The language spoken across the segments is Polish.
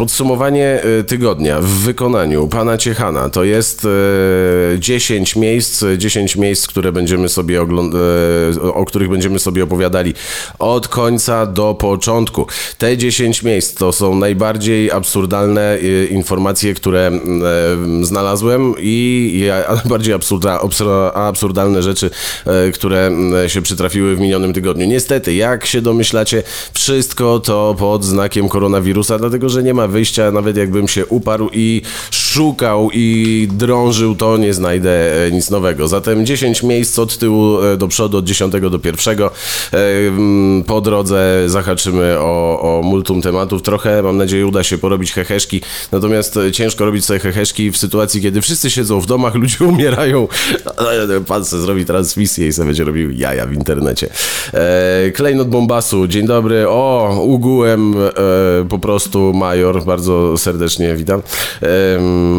Podsumowanie tygodnia w wykonaniu pana Ciechana to jest 10 miejsc, które będziemy sobie o których będziemy sobie opowiadali od końca do początku. Te 10 miejsc to są najbardziej absurdalne informacje, które znalazłem i najbardziej absurdalne rzeczy, które się przytrafiły w minionym tygodniu. Niestety, jak się domyślacie, wszystko to pod znakiem koronawirusa, dlatego że nie ma wyjścia, nawet jakbym się uparł i szukał i drążył, to nie znajdę nic nowego. Zatem 10 miejsc od tyłu do przodu, od 10 do 1. Po drodze zahaczymy o multum tematów. Trochę, mam nadzieję, uda się porobić heheszki, natomiast ciężko robić sobie heheszki w sytuacji, kiedy wszyscy siedzą w domach, ludzie umierają. Pan se zrobi transmisję i se będzie robił jaja w internecie. Klejnot Bombasu, dzień dobry. O, ugułem po prostu major, bardzo serdecznie witam.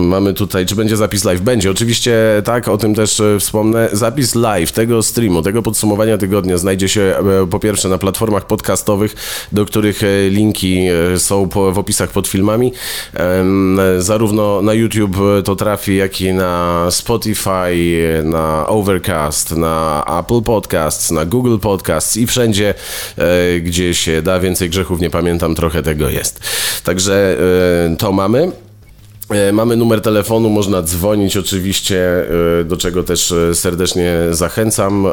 Mamy tutaj, czy będzie zapis live? Będzie, oczywiście, tak, o tym też wspomnę. Zapis live tego streamu, tego podsumowania tygodnia znajdzie się po pierwsze na platformach podcastowych, do których linki są w opisach pod filmami. Zarówno na YouTube to trafi, jak i na Spotify, na Overcast, na Apple Podcasts, na Google Podcasts i wszędzie, gdzie się da. Więcej grzechów nie pamiętam, trochę tego jest. Także to mamy. Mamy numer telefonu, można dzwonić oczywiście, do czego też serdecznie zachęcam.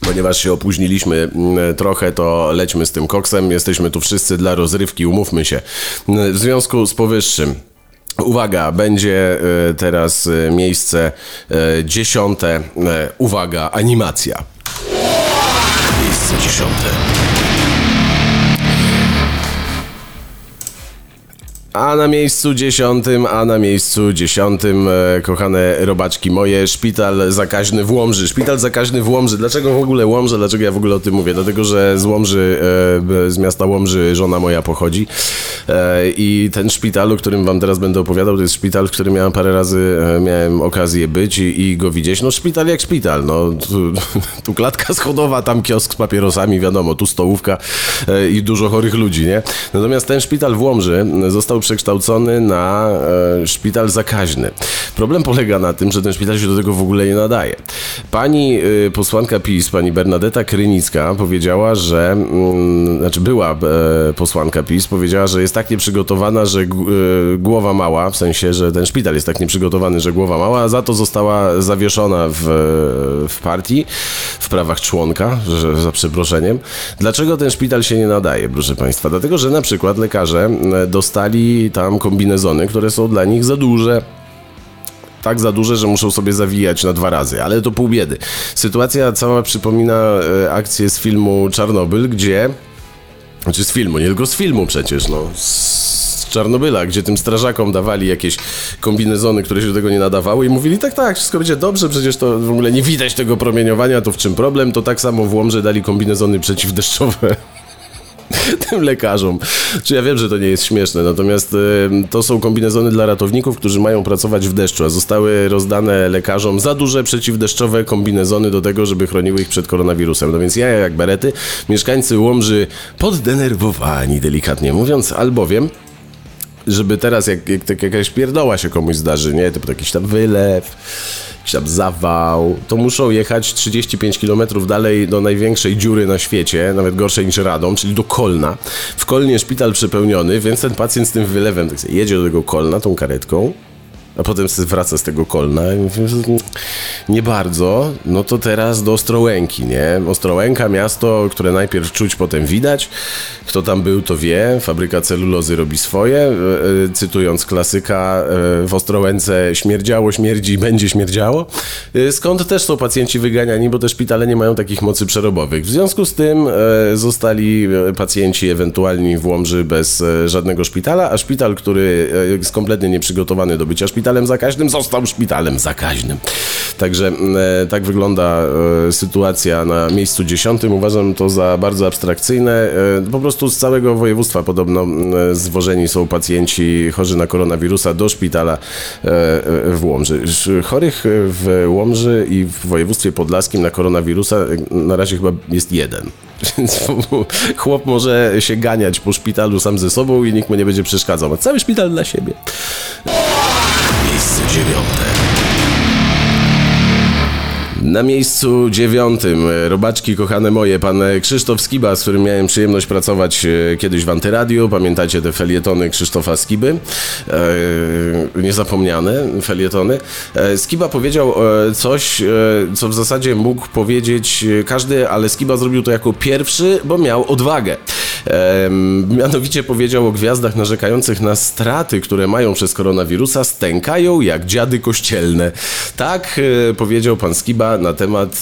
Ponieważ się opóźniliśmy trochę, to lećmy z tym koksem. Jesteśmy tu wszyscy dla rozrywki, umówmy się. W związku z powyższym, uwaga, będzie teraz miejsce 10. Uwaga, animacja. Miejsce 10. A na miejscu dziesiątym, kochane robaczki moje, szpital zakaźny w Łomży. Szpital zakaźny w Łomży. Dlaczego w ogóle Łomża? Dlaczego ja w ogóle o tym mówię? Dlatego, że z Łomży, z miasta Łomży żona moja pochodzi i ten szpital, o którym wam teraz będę opowiadał, to jest szpital, w którym ja parę razy miałem okazję być i go widzieć. No szpital jak szpital. No, tu klatka schodowa, tam kiosk z papierosami, wiadomo, tu stołówka i dużo chorych ludzi, nie? Natomiast ten szpital w Łomży został przekształcony na szpital zakaźny. Problem polega na tym, że ten szpital się do tego w ogóle nie nadaje. Pani posłanka PiS, pani Bernadeta Krynicka powiedziała, że była posłanka PiS, powiedziała, że jest tak nieprzygotowana, że głowa mała, w sensie, że ten szpital jest tak nieprzygotowany, że głowa mała, a za to została zawieszona w partii, w prawach członka, za przeproszeniem. Dlaczego ten szpital się nie nadaje, proszę państwa? Dlatego, że na przykład lekarze dostali tam kombinezony, które są dla nich za duże. Tak za duże, że muszą sobie zawijać na 2 razy, ale to pół biedy. Sytuacja cała przypomina akcję z filmu Czarnobyl, z Czarnobyla, gdzie tym strażakom dawali jakieś kombinezony, które się do tego nie nadawały i mówili tak, wszystko będzie dobrze, przecież to w ogóle nie widać tego promieniowania, to w czym problem? To tak samo w Łomży dali kombinezony przeciwdeszczowe tym lekarzom. Czy ja wiem, że to nie jest śmieszne, natomiast to są kombinezony dla ratowników, którzy mają pracować w deszczu, a zostały rozdane lekarzom za duże przeciwdeszczowe kombinezony do tego, żeby chroniły ich przed koronawirusem. No więc ja jak berety, mieszkańcy Łomży poddenerwowani, delikatnie mówiąc, albowiem żeby teraz, jak jakaś pierdoła się komuś zdarzy, nie? Typu jakiś tam wylew, jakiś tam zawał, to muszą jechać 35 km dalej do największej dziury na świecie, nawet gorszej niż Radom, czyli do Kolna. W Kolnie szpital przepełniony, więc ten pacjent z tym wylewem tak sobie jedzie do tego Kolna tą karetką, a potem wraca z tego Kolna i mówię, że nie bardzo, no to teraz do Ostrołęki, nie? Ostrołęka, miasto, które najpierw czuć, potem widać. Kto tam był, to wie. Fabryka celulozy robi swoje. Cytując klasyka, w Ostrołęce śmierdziało, śmierdzi i będzie śmierdziało. Skąd też są pacjenci wyganiani, bo te szpitale nie mają takich mocy przerobowych. W związku z tym zostali pacjenci ewentualni w Łomży bez żadnego szpitala, a szpital, który jest kompletnie nieprzygotowany do bycia szpitalem, szpitalem zakaźnym, został szpitalem zakaźnym. Także tak wygląda sytuacja na miejscu 10. Uważam to za bardzo abstrakcyjne. Po prostu z całego województwa podobno zwożeni są pacjenci chorzy na koronawirusa do szpitala w Łomży. Chorych w Łomży i w województwie podlaskim na koronawirusa na razie chyba jest jeden. Więc chłop może się ganiać po szpitalu sam ze sobą i nikt mu nie będzie przeszkadzał. Cały szpital dla siebie. Miejsce 9. Na miejscu 9. Robaczki kochane moje, pan Krzysztof Skiba, z którym miałem przyjemność pracować kiedyś w Antyradio. Pamiętacie te felietony Krzysztofa Skiby? Niezapomniane felietony. Skiba powiedział coś, co w zasadzie mógł powiedzieć każdy, ale Skiba zrobił to jako pierwszy, bo miał odwagę. Mianowicie powiedział o gwiazdach narzekających na straty, które mają przez koronawirusa, stękają jak dziady kościelne. Tak powiedział pan Skiba na temat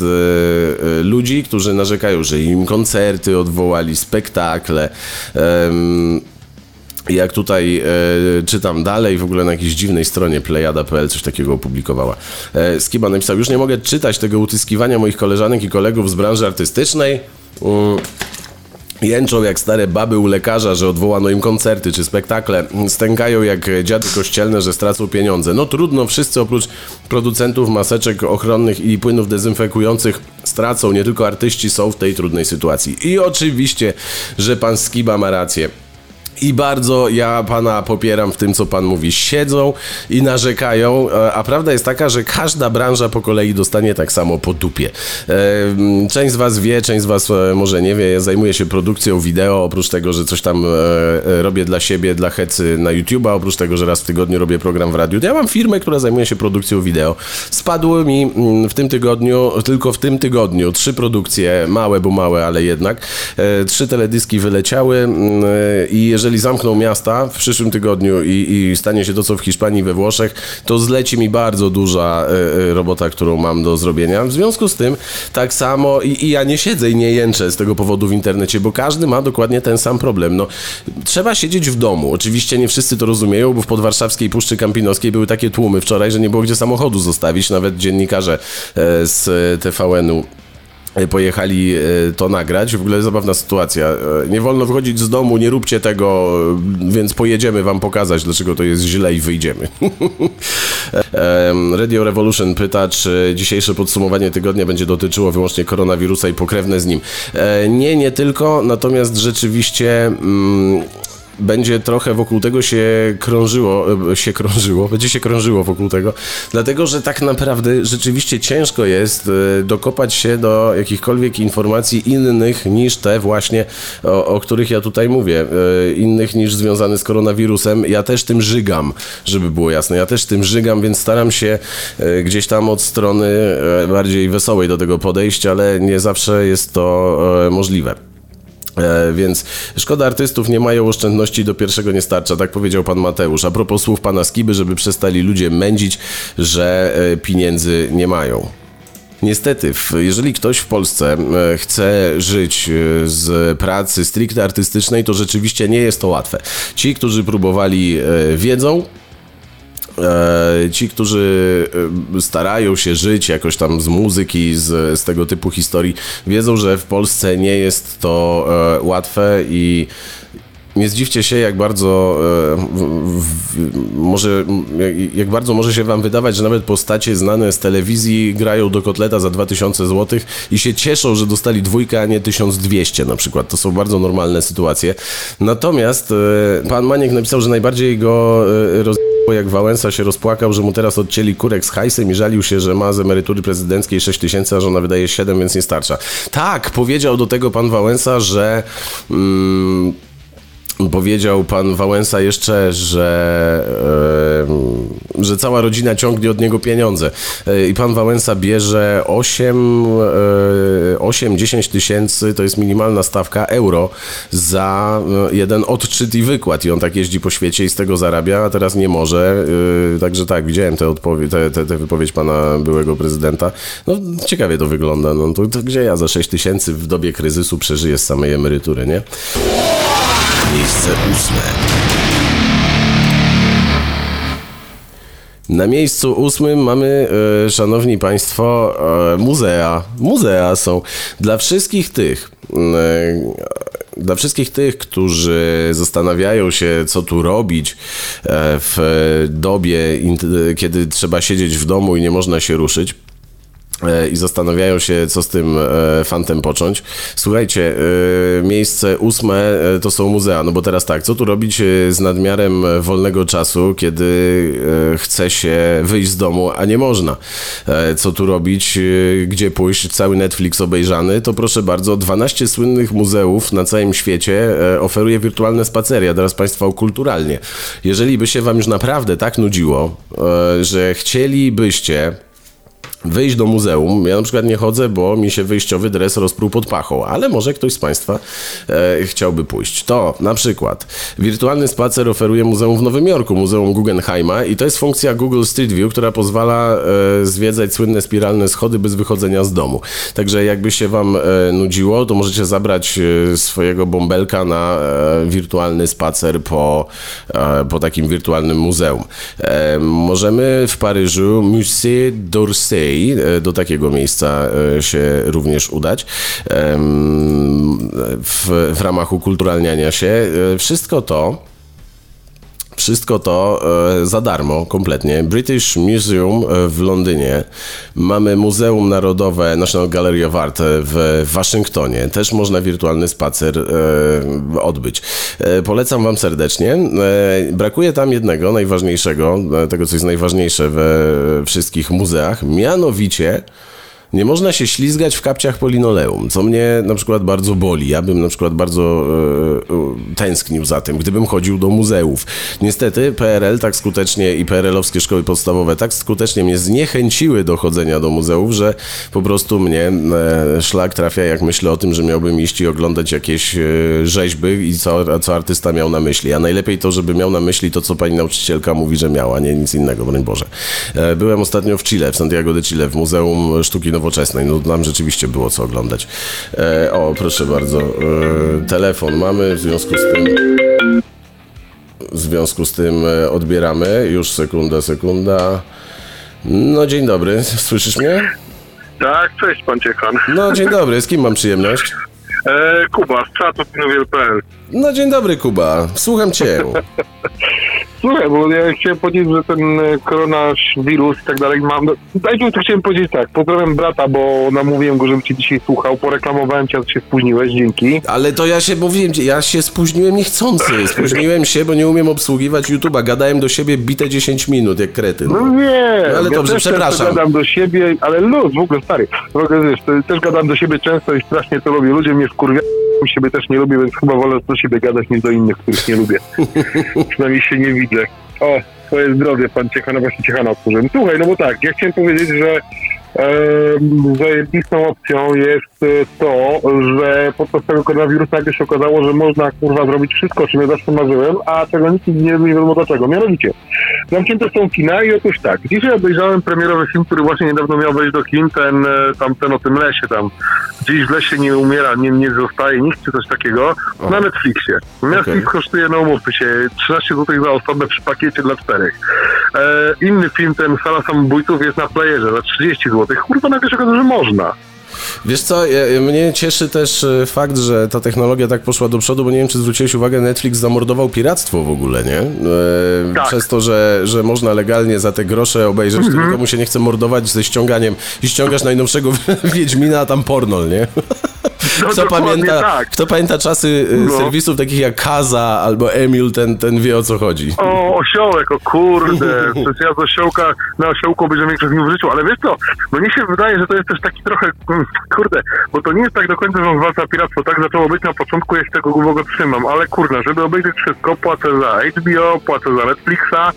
ludzi, którzy narzekają, że im koncerty odwołali, spektakle. Jak tutaj czytam dalej, w ogóle na jakiejś dziwnej stronie Plejada.pl coś takiego opublikowała. Skiba napisał: już nie mogę czytać tego utyskiwania moich koleżanek i kolegów z branży artystycznej. Jęczą jak stare baby u lekarza, że odwołano im koncerty czy spektakle. Stękają jak dziady kościelne, że stracą pieniądze. No trudno, wszyscy oprócz producentów maseczek ochronnych i płynów dezynfekujących stracą. Nie tylko artyści są w tej trudnej sytuacji. I oczywiście, że pan Skiba ma rację. I bardzo ja pana popieram w tym, co pan mówi. Siedzą i narzekają, a prawda jest taka, że każda branża po kolei dostanie tak samo po dupie. Część z was wie, część z was może nie wie. Ja zajmuję się produkcją wideo, oprócz tego, że coś tam robię dla siebie, dla hecy na YouTube'a, oprócz tego, że raz w tygodniu robię program w radiu. Ja mam firmę, która zajmuje się produkcją wideo. Spadły mi w tym tygodniu, tylko w tym tygodniu, 3 produkcje, małe, bo małe, ale jednak. 3 teledyski wyleciały i jeżeli zamkną miasta w przyszłym tygodniu i stanie się to, co w Hiszpanii, we Włoszech, to zleci mi bardzo duża robota, którą mam do zrobienia. W związku z tym tak samo i ja nie siedzę i nie jęczę z tego powodu w internecie, bo każdy ma dokładnie ten sam problem. No, trzeba siedzieć w domu. Oczywiście nie wszyscy to rozumieją, bo w podwarszawskiej Puszczy Kampinoskiej były takie tłumy wczoraj, że nie było gdzie samochodu zostawić. Nawet dziennikarze z TVN-u pojechali to nagrać. W ogóle zabawna sytuacja. Nie wolno wychodzić z domu, nie róbcie tego, więc pojedziemy wam pokazać, dlaczego to jest źle i wyjdziemy. Radio Revolution pyta, czy dzisiejsze podsumowanie tygodnia będzie dotyczyło wyłącznie koronawirusa i pokrewne z nim. Nie tylko, natomiast rzeczywiście... będzie trochę wokół tego się krążyło wokół tego, dlatego, że tak naprawdę rzeczywiście ciężko jest dokopać się do jakichkolwiek informacji innych niż te właśnie, o których ja tutaj mówię, innych niż związane z koronawirusem. Ja też tym żygam, żeby było jasne, więc staram się gdzieś tam od strony bardziej wesołej do tego podejść, ale nie zawsze jest to możliwe. Więc szkoda artystów, nie mają oszczędności, do pierwszego nie starcza, tak powiedział pan Mateusz. A propos słów pana Skiby, żeby przestali ludzie mędzić, że pieniędzy nie mają. Niestety, jeżeli ktoś w Polsce chce żyć z pracy stricte artystycznej, to rzeczywiście nie jest to łatwe. Ci, którzy próbowali, wiedzą. Ci, którzy starają się żyć jakoś tam z muzyki, z tego typu historii, wiedzą, że w Polsce nie jest to łatwe i nie zdziwcie się, jak bardzo może się wam wydawać, że nawet postacie znane z telewizji grają do kotleta za 2000 zł i się cieszą, że dostali 2, a nie 1200 na przykład. To są bardzo normalne sytuacje. Natomiast pan Maniek napisał, że najbardziej go jak Wałęsa się rozpłakał, że mu teraz odcięli kurek z hajsem i żalił się, że ma z emerytury prezydenckiej 6000, a żona wydaje 7, więc nie starcza. Tak, powiedział do tego pan Wałęsa, że... powiedział pan Wałęsa jeszcze, że cała rodzina ciągnie od niego pieniądze. I pan Wałęsa bierze 8-10 tysięcy, to jest minimalna stawka euro za jeden odczyt i wykład. I on tak jeździ po świecie i z tego zarabia, a teraz nie może. Także tak, widziałem tę wypowiedź pana byłego prezydenta. No ciekawie to wygląda. No, to gdzie ja za 6 tysięcy w dobie kryzysu przeżyję z samej emerytury, nie? Miejsce 8. Na miejscu 8 mamy, szanowni państwo, muzea. Muzea są dla wszystkich tych, którzy zastanawiają się, co tu robić w dobie, kiedy trzeba siedzieć w domu i nie można się ruszyć. I zastanawiają się, co z tym fantem począć. Słuchajcie, miejsce 8 to są muzea, no bo teraz tak, co tu robić z nadmiarem wolnego czasu, kiedy chce się wyjść z domu, a nie można? Co tu robić, gdzie pójść, cały Netflix obejrzany? To proszę bardzo, 12 słynnych muzeów na całym świecie oferuje wirtualne spacery, a teraz państwa ukulturalnie. Jeżeli by się wam już naprawdę tak nudziło, że chcielibyście wyjść do muzeum. Ja na przykład nie chodzę, bo mi się wyjściowy dres rozpruł pod pachą, ale może ktoś z państwa chciałby pójść. To na przykład wirtualny spacer oferuje muzeum w Nowym Jorku, Muzeum Guggenheima, i to jest funkcja Google Street View, która pozwala zwiedzać słynne spiralne schody bez wychodzenia z domu. Także jakby się wam nudziło, to możecie zabrać swojego bąbelka na wirtualny spacer po takim wirtualnym muzeum. Możemy w Paryżu Musée d'Orsay, do takiego miejsca się również udać w ramach ukulturalniania się. Wszystko to za darmo, kompletnie. British Museum w Londynie. Mamy Muzeum Narodowe National Gallery of Art w Waszyngtonie. Też można wirtualny spacer odbyć. Polecam wam serdecznie. Brakuje tam jednego najważniejszego, tego co jest najważniejsze we wszystkich muzeach, mianowicie nie można się ślizgać w kapciach po linoleum, co mnie na przykład bardzo boli. Ja bym na przykład bardzo tęsknił za tym, gdybym chodził do muzeów. Niestety PRL tak skutecznie i PRL-owskie szkoły podstawowe tak skutecznie mnie zniechęciły do chodzenia do muzeów, że po prostu mnie szlak trafia, jak myślę o tym, że miałbym iść i oglądać jakieś rzeźby i co artysta miał na myśli. A najlepiej to, żeby miał na myśli to, co pani nauczycielka mówi, że miała, nie nic innego, broń Boże. Byłem ostatnio w Chile, w Santiago de Chile, w Muzeum Sztuki Nowoczesnej. No tam rzeczywiście było co oglądać. O, proszę bardzo. Telefon mamy, w związku z tym odbieramy. Już sekunda. No, dzień dobry. Słyszysz mnie? Tak, cześć pan Ciechan. No, dzień dobry. Z kim mam przyjemność? Kuba, z czatu pinowiel.pl. No, dzień dobry Kuba. Słucham cię. Słuchaj, bo ja chciałem powiedzieć, że ten koronawirus i tak dalej mam... Najpierw to chciałem powiedzieć tak, pozdrawiam brata, bo namówiłem go, żeby cię dzisiaj słuchał, poreklamowałem cię, a się spóźniłeś, dzięki. Ale to ja się spóźniłem niechcący, bo nie umiem obsługiwać YouTube'a, gadałem do siebie bite 10 minut, jak kretyn. No nie, no, ale ja dobrze, przepraszam. Gadam do siebie, ale luz, w ogóle stary, też gadam do siebie często i strasznie to robię, ludzie mnie wkurwiają. Siebie też nie lubię, więc chyba wolę do siebie gadać niż do innych, których nie lubię. Przynajmniej się nie widzę. O, twoje zdrowie, pan Ciechana, właśnie Ciechana otworzyłem. Słuchaj, no bo tak, ja chciałem powiedzieć, że zajebistą opcją jest to, że podczas tego koronawirusa nagle się okazało, że można kurwa zrobić wszystko, o czym ja zawsze marzyłem, a czego nikt nie wiadomo dlaczego. Mianowicie, zamknięte są kina i otóż tak, dzisiaj obejrzałem premierowy film, który właśnie niedawno miał wejść do kin, ten o tym lesie tam. Dziś w lesie nie umiera, nie zostaje nikt czy coś takiego, na Netflixie. Netflix kosztuje, no umówmy się, 13 zł za osobę przy pakiecie dla 4. Inny film, ten Sala Samobójców, jest na playerze za 30 zł. Kurwa, na pierwszego, że można. Wiesz co, mnie cieszy też fakt, że ta technologia tak poszła do przodu, bo nie wiem, czy zwróciłeś uwagę, Netflix zamordował piractwo w ogóle, nie? Tak. Przez to, że można legalnie za te grosze obejrzeć, to nikomu się nie chce mordować ze ściąganiem. I ściągasz najnowszego Wiedźmina, a tam pornol, nie? Kto pamięta czasy serwisów takich jak Kaza albo Emil, ten wie o co chodzi. O, osiołek, o kurde. Przecież ja z osiołka, na osiołku obejrzałem większość dni w życiu, ale wiesz co, no mnie się wydaje, że to jest też taki trochę, kurde, bo to nie jest tak do końca, że on zwalcza piractwo, tak zaczęło być na początku, ja się tego głęboko trzymam, ale kurde, żeby obejrzeć wszystko, płacę za HBO, płacę za Netflixa,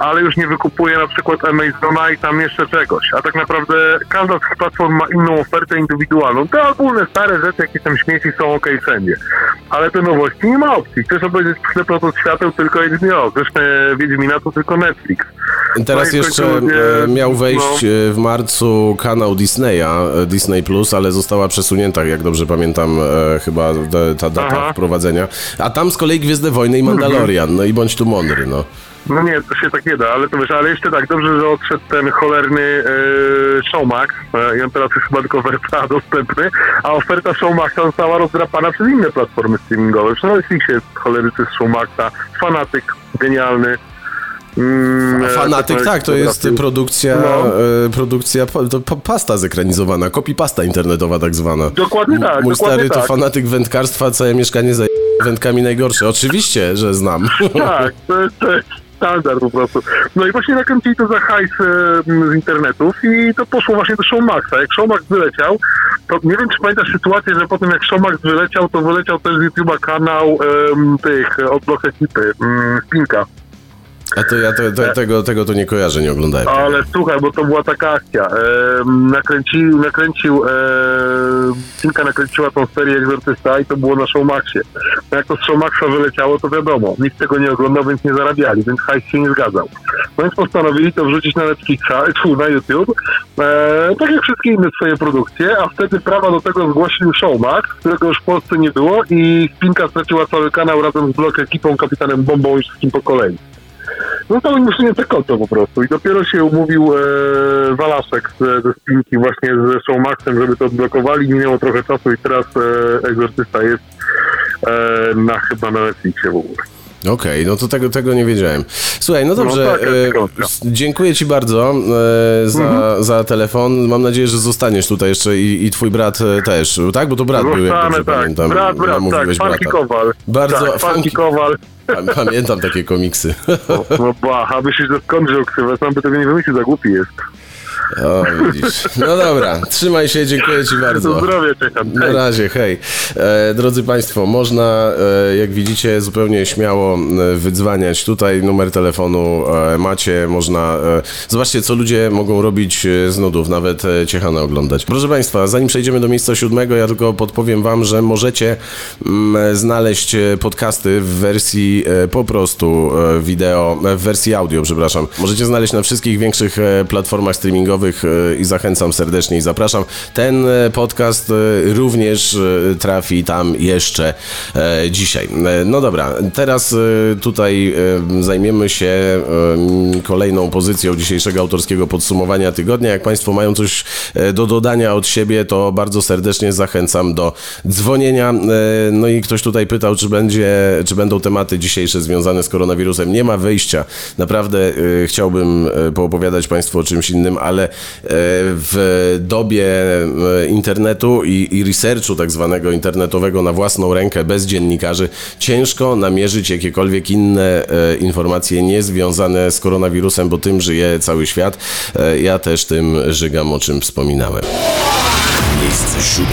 ale już nie wykupuję na przykład Amazona i tam jeszcze czegoś, a tak naprawdę każda z tych platform ma inną ofertę indywidualną, to ogólne stare rzeczy, jakieś tam śmieci są okej wszędzie, ale te nowości nie ma opcji, chcesz obejrzeć ślepotą świateł, tylko HBO, zresztą Wiedźmina to tylko Netflix. Teraz jeszcze miał wejść w marcu kanał Disney Plus, ale została przesunięta, jak dobrze pamiętam, chyba ta data wprowadzenia. A tam z kolei Gwiezdne Wojny i Mandalorian, no i bądź tu mądry, no. No nie, to się tak nie da, ale to wiesz, ale jeszcze tak, dobrze, że odszedł ten cholerny Showmax i on teraz jest chyba tylko oferta dostępny, a oferta Showmaxa została rozdrapana przez inne platformy streamingowe. Przy Netflixie jest cholerycy z Showmaxa, Fanatyk, genialny. Fanatyk, tak, to jest produkcja to pasta zekranizowana, copypasta internetowa tak zwana. Dokładnie tak. Mój stary to fanatyk wędkarstwa, całe mieszkanie za wędkami najgorsze. Oczywiście, że znam. Tak, to jest standard po prostu. No i właśnie nakręcili to za hajs z internetów i to poszło właśnie do Showmaxa. Jak Showmax wyleciał, to nie wiem, czy pamiętasz sytuację, że potem jak Showmax wyleciał, to wyleciał też z YouTube'a kanał Odblok Ekipy, Spinka. A to ja tego to nie kojarzę, nie oglądałem. Ale słuchaj, bo to była taka akcja. Kilka nakręciła tą serię Egzorcysta i to było na Showmaxie. Jak to z Showmaxa wyleciało, to wiadomo, nikt tego nie oglądał, więc nie zarabiali, więc hajs się nie zgadzał. No więc postanowili to wrzucić na Netflixa, na YouTube, tak jak wszystkie inne swoje produkcje, a wtedy prawa do tego zgłosił Showmax, którego już w Polsce nie było i Spinka straciła cały kanał razem z Blok Ekipą, Kapitanem Bombą i wszystkim po kolei. No to już nie te konto po prostu i dopiero się umówił Walaszek ze Spinki właśnie ze Showmaxem, żeby to odblokowali, minęło trochę czasu i teraz Egzorcysta jest chyba na Netflixie w ogóle. Okej, no to tego nie wiedziałem. Słuchaj, no dobrze, no tak, dziękuję Ci bardzo za telefon. Mam nadzieję, że zostaniesz tutaj jeszcze i Twój brat też, tak? Bo to brat był, jak dobrze pamiętam. Brat, Funky Kowal. Funky Kowal. Pamiętam takie komiksy. A myślisz, że skąd wziął ksywę? Sam by tego nie wymyślił, za głupi jest. O, widzisz. No dobra, trzymaj się, dziękuję Ci bardzo. Zdrowie, czekam. Na razie, hej. Drodzy Państwo, można, jak widzicie, zupełnie śmiało wydzwaniać. Tutaj numer telefonu macie, można... Zobaczcie, co ludzie mogą robić z nudów, nawet Ciechana oglądać. Proszę Państwa, zanim przejdziemy do miejsca 7, ja tylko podpowiem Wam, że możecie znaleźć podcasty w wersji po prostu wideo, w wersji audio, przepraszam. Możecie znaleźć na wszystkich większych platformach streamingowych, i zachęcam serdecznie i zapraszam. Ten podcast również trafi tam jeszcze dzisiaj. No dobra, teraz tutaj zajmiemy się kolejną pozycją dzisiejszego autorskiego podsumowania tygodnia. Jak Państwo mają coś do dodania od siebie, to bardzo serdecznie zachęcam do dzwonienia. No i ktoś tutaj pytał, czy będą tematy dzisiejsze związane z koronawirusem. Nie ma wyjścia. Naprawdę chciałbym poopowiadać Państwu o czymś innym, ale w dobie internetu i researchu tak zwanego internetowego na własną rękę, bez dziennikarzy, ciężko namierzyć jakiekolwiek inne informacje niezwiązane z koronawirusem, bo tym żyje cały świat. Ja też tym żygam, o czym wspominałem. Miejsce 7.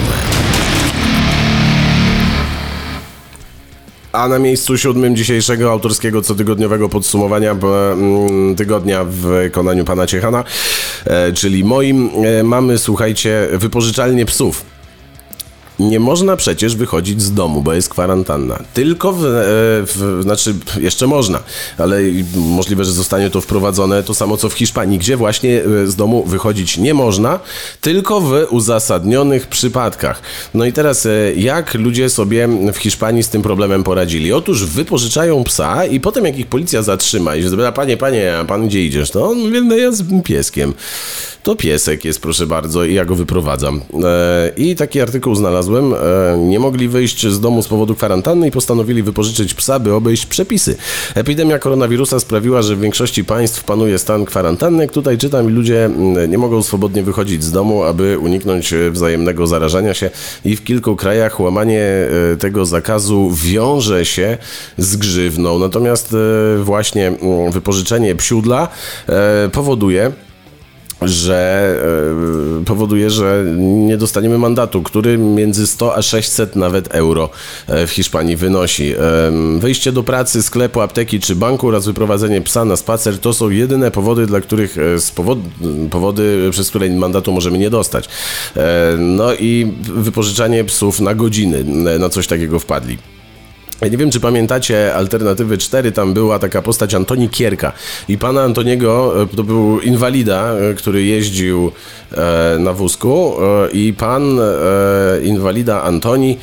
A na miejscu 7 dzisiejszego autorskiego cotygodniowego podsumowania tygodnia w wykonaniu pana Ciechana, czyli moim, mamy, słuchajcie, wypożyczalnię psów. Nie można przecież wychodzić z domu, bo jest kwarantanna. Tylko, znaczy jeszcze można, ale możliwe, że zostanie to wprowadzone to samo co w Hiszpanii, gdzie właśnie z domu wychodzić nie można, tylko w uzasadnionych przypadkach. No i teraz jak ludzie sobie w Hiszpanii z tym problemem poradzili? Otóż wypożyczają psa i potem jak ich policja zatrzyma i się zapyta, panie, a pan gdzie idziesz? To on mówi, no ja z pieskiem. To piesek jest, proszę bardzo, i ja go wyprowadzam. I taki artykuł znalazłem. Nie mogli wyjść z domu z powodu kwarantanny i postanowili wypożyczyć psa, by obejść przepisy. Epidemia koronawirusa sprawiła, że w większości państw panuje stan kwarantanny. Tutaj czytam i ludzie nie mogą swobodnie wychodzić z domu, aby uniknąć wzajemnego zarażania się i w kilku krajach łamanie tego zakazu wiąże się z grzywną. Natomiast właśnie wypożyczenie psiudla powoduje, że nie dostaniemy mandatu, który między 100 a 600 nawet euro w Hiszpanii wynosi. Wyjście do pracy, sklepu, apteki czy banku oraz wyprowadzenie psa na spacer to są jedyne powody, przez które mandatu możemy nie dostać. No i wypożyczanie psów na godziny, na coś takiego wpadli. Ja nie wiem, czy pamiętacie Alternatywy 4, tam była taka postać Antoni Kierka i pana Antoniego, to był inwalida, który jeździł na wózku i pan inwalida Antoni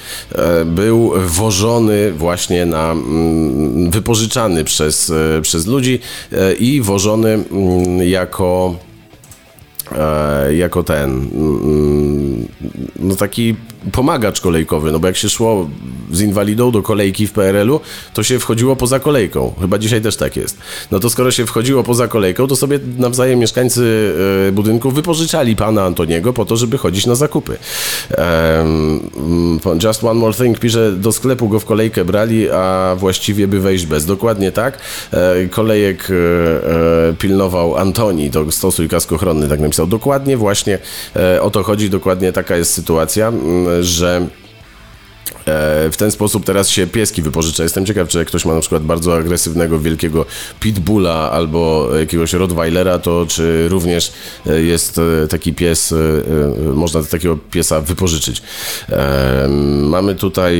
był wożony właśnie na, wypożyczany przez ludzi i wożony jako ten, no taki pomagacz kolejkowy, no bo jak się szło z inwalidą do kolejki w PRL-u, to się wchodziło poza kolejką. Chyba dzisiaj też tak jest. No to skoro się wchodziło poza kolejką, to sobie nawzajem mieszkańcy budynków wypożyczali pana Antoniego po to, żeby chodzić na zakupy. Just one more thing pisze, do sklepu go w kolejkę brali, a właściwie by wejść bez. Dokładnie tak. Kolejek pilnował Antoni, to stosuj kask ochronny, tak napisał. Dokładnie właśnie o to chodzi, dokładnie taka jest sytuacja, że w ten sposób teraz się pieski wypożycza. Jestem ciekaw, czy jak ktoś ma na przykład bardzo agresywnego, wielkiego pitbulla albo jakiegoś rottweilera, to czy również jest taki pies, można takiego piesa wypożyczyć. Mamy tutaj...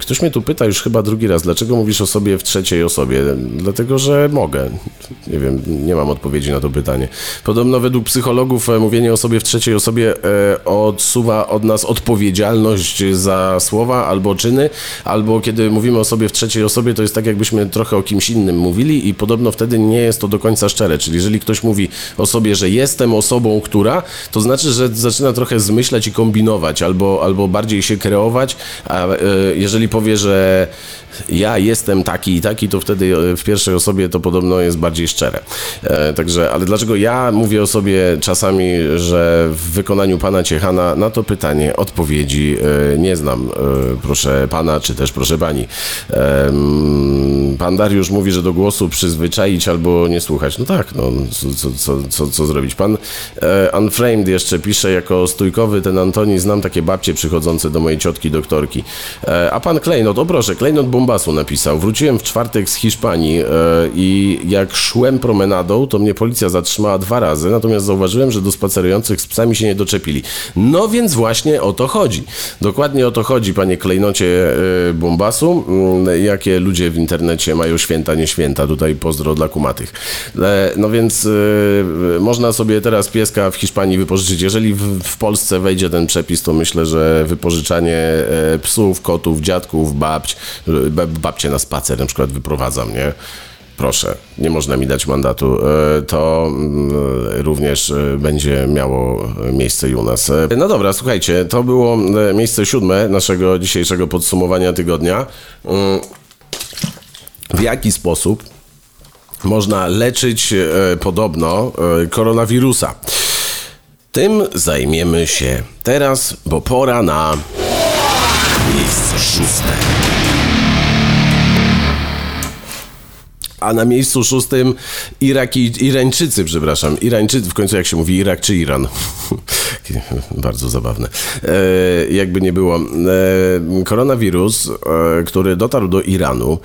Ktoś mnie tu pyta już chyba drugi raz, dlaczego mówisz o sobie w trzeciej osobie? Dlatego, że mogę. Nie wiem, nie mam odpowiedzi na to pytanie. Podobno według psychologów mówienie o sobie w trzeciej osobie odsuwa od nas odpowiedzialność za słowa albo czyny, albo kiedy mówimy o sobie w trzeciej osobie, to jest tak, jakbyśmy trochę o kimś innym mówili i podobno wtedy nie jest to do końca szczere. Czyli jeżeli ktoś mówi o sobie, że jestem osobą, która, to znaczy, że zaczyna trochę zmyślać i kombinować, albo bardziej się kreować, a jeżeli powie, że ja jestem taki i taki, to wtedy w pierwszej osobie to podobno jest bardziej szczere. Także, ale dlaczego ja mówię o sobie czasami, że w wykonaniu pana Ciechana, na to pytanie odpowiedzi nie znam. Proszę pana, czy też proszę pani. Pan Dariusz mówi, że do głosu przyzwyczaić albo nie słuchać. No tak, no co zrobić? Pan Unframed jeszcze pisze, jako stójkowy ten Antoni, znam takie babcie przychodzące do mojej ciotki doktorki. A pan Klejnot, o proszę, Klejnot Bombasu napisał. Wróciłem w czwartek z Hiszpanii i jak szłem promenadą, to mnie policja zatrzymała 2 razy, natomiast zauważyłem, że do spacerujących z psami się nie doczepili. No więc właśnie o to chodzi. Dokładnie o to chodzi, panie Klejnocie Bombasu. Jakie ludzie w internecie mają święta, nie święta. Tutaj pozdro dla kumatych. No więc można sobie teraz pieska w Hiszpanii wypożyczyć. Jeżeli w Polsce wejdzie ten przepis, to myślę, że wypożyczanie psów, kotów, dziadków, babcie na spacer na przykład wyprowadza mnie. Proszę, nie można mi dać mandatu. To również będzie miało miejsce i u nas. No dobra, słuchajcie, to było miejsce 7 naszego dzisiejszego podsumowania tygodnia. W jaki sposób można leczyć podobno koronawirusa? Tym zajmiemy się teraz, bo pora na... Miejsce 6. A na miejscu 6 Irańczycy, w końcu jak się mówi Irak czy Iran. Bardzo zabawne. Jakby nie było. Koronawirus, który dotarł do Iranu,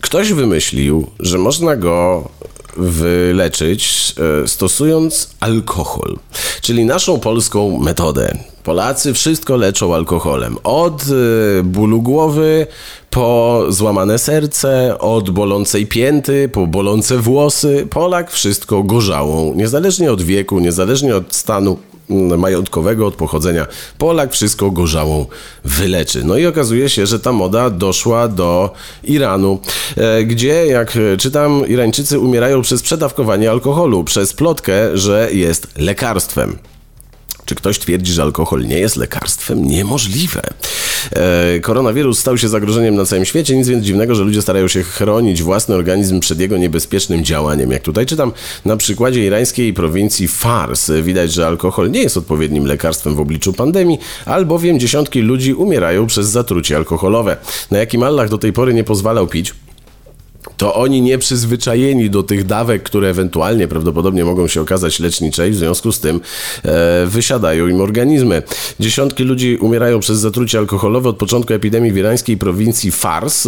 ktoś wymyślił, że można go wyleczyć stosując alkohol, czyli naszą polską metodę. Polacy wszystko leczą alkoholem. Od bólu głowy po złamane serce, od bolącej pięty po bolące włosy. Polak wszystko gorzałą, niezależnie od wieku, niezależnie od stanu majątkowego, od pochodzenia. Polak wszystko gorzałą wyleczy. No i okazuje się, że ta moda doszła do Iranu, gdzie, jak czytam, Irańczycy umierają przez przedawkowanie alkoholu, przez plotkę, że jest lekarstwem. Czy ktoś twierdzi, że alkohol nie jest lekarstwem? Niemożliwe. Koronawirus stał się zagrożeniem na całym świecie, nic więc dziwnego, że ludzie starają się chronić własny organizm przed jego niebezpiecznym działaniem. Jak tutaj czytam, na przykładzie irańskiej prowincji Fars widać, że alkohol nie jest odpowiednim lekarstwem w obliczu pandemii, albowiem dziesiątki ludzi umierają przez zatrucie alkoholowe. Na jakim Allah do tej pory nie pozwalał pić? to oni nieprzyzwyczajeni do tych dawek, które ewentualnie prawdopodobnie mogą się okazać lecznicze i w związku z tym wysiadają im organizmy. Dziesiątki ludzi umierają przez zatrucie alkoholowe od początku epidemii w irańskiej prowincji Fars.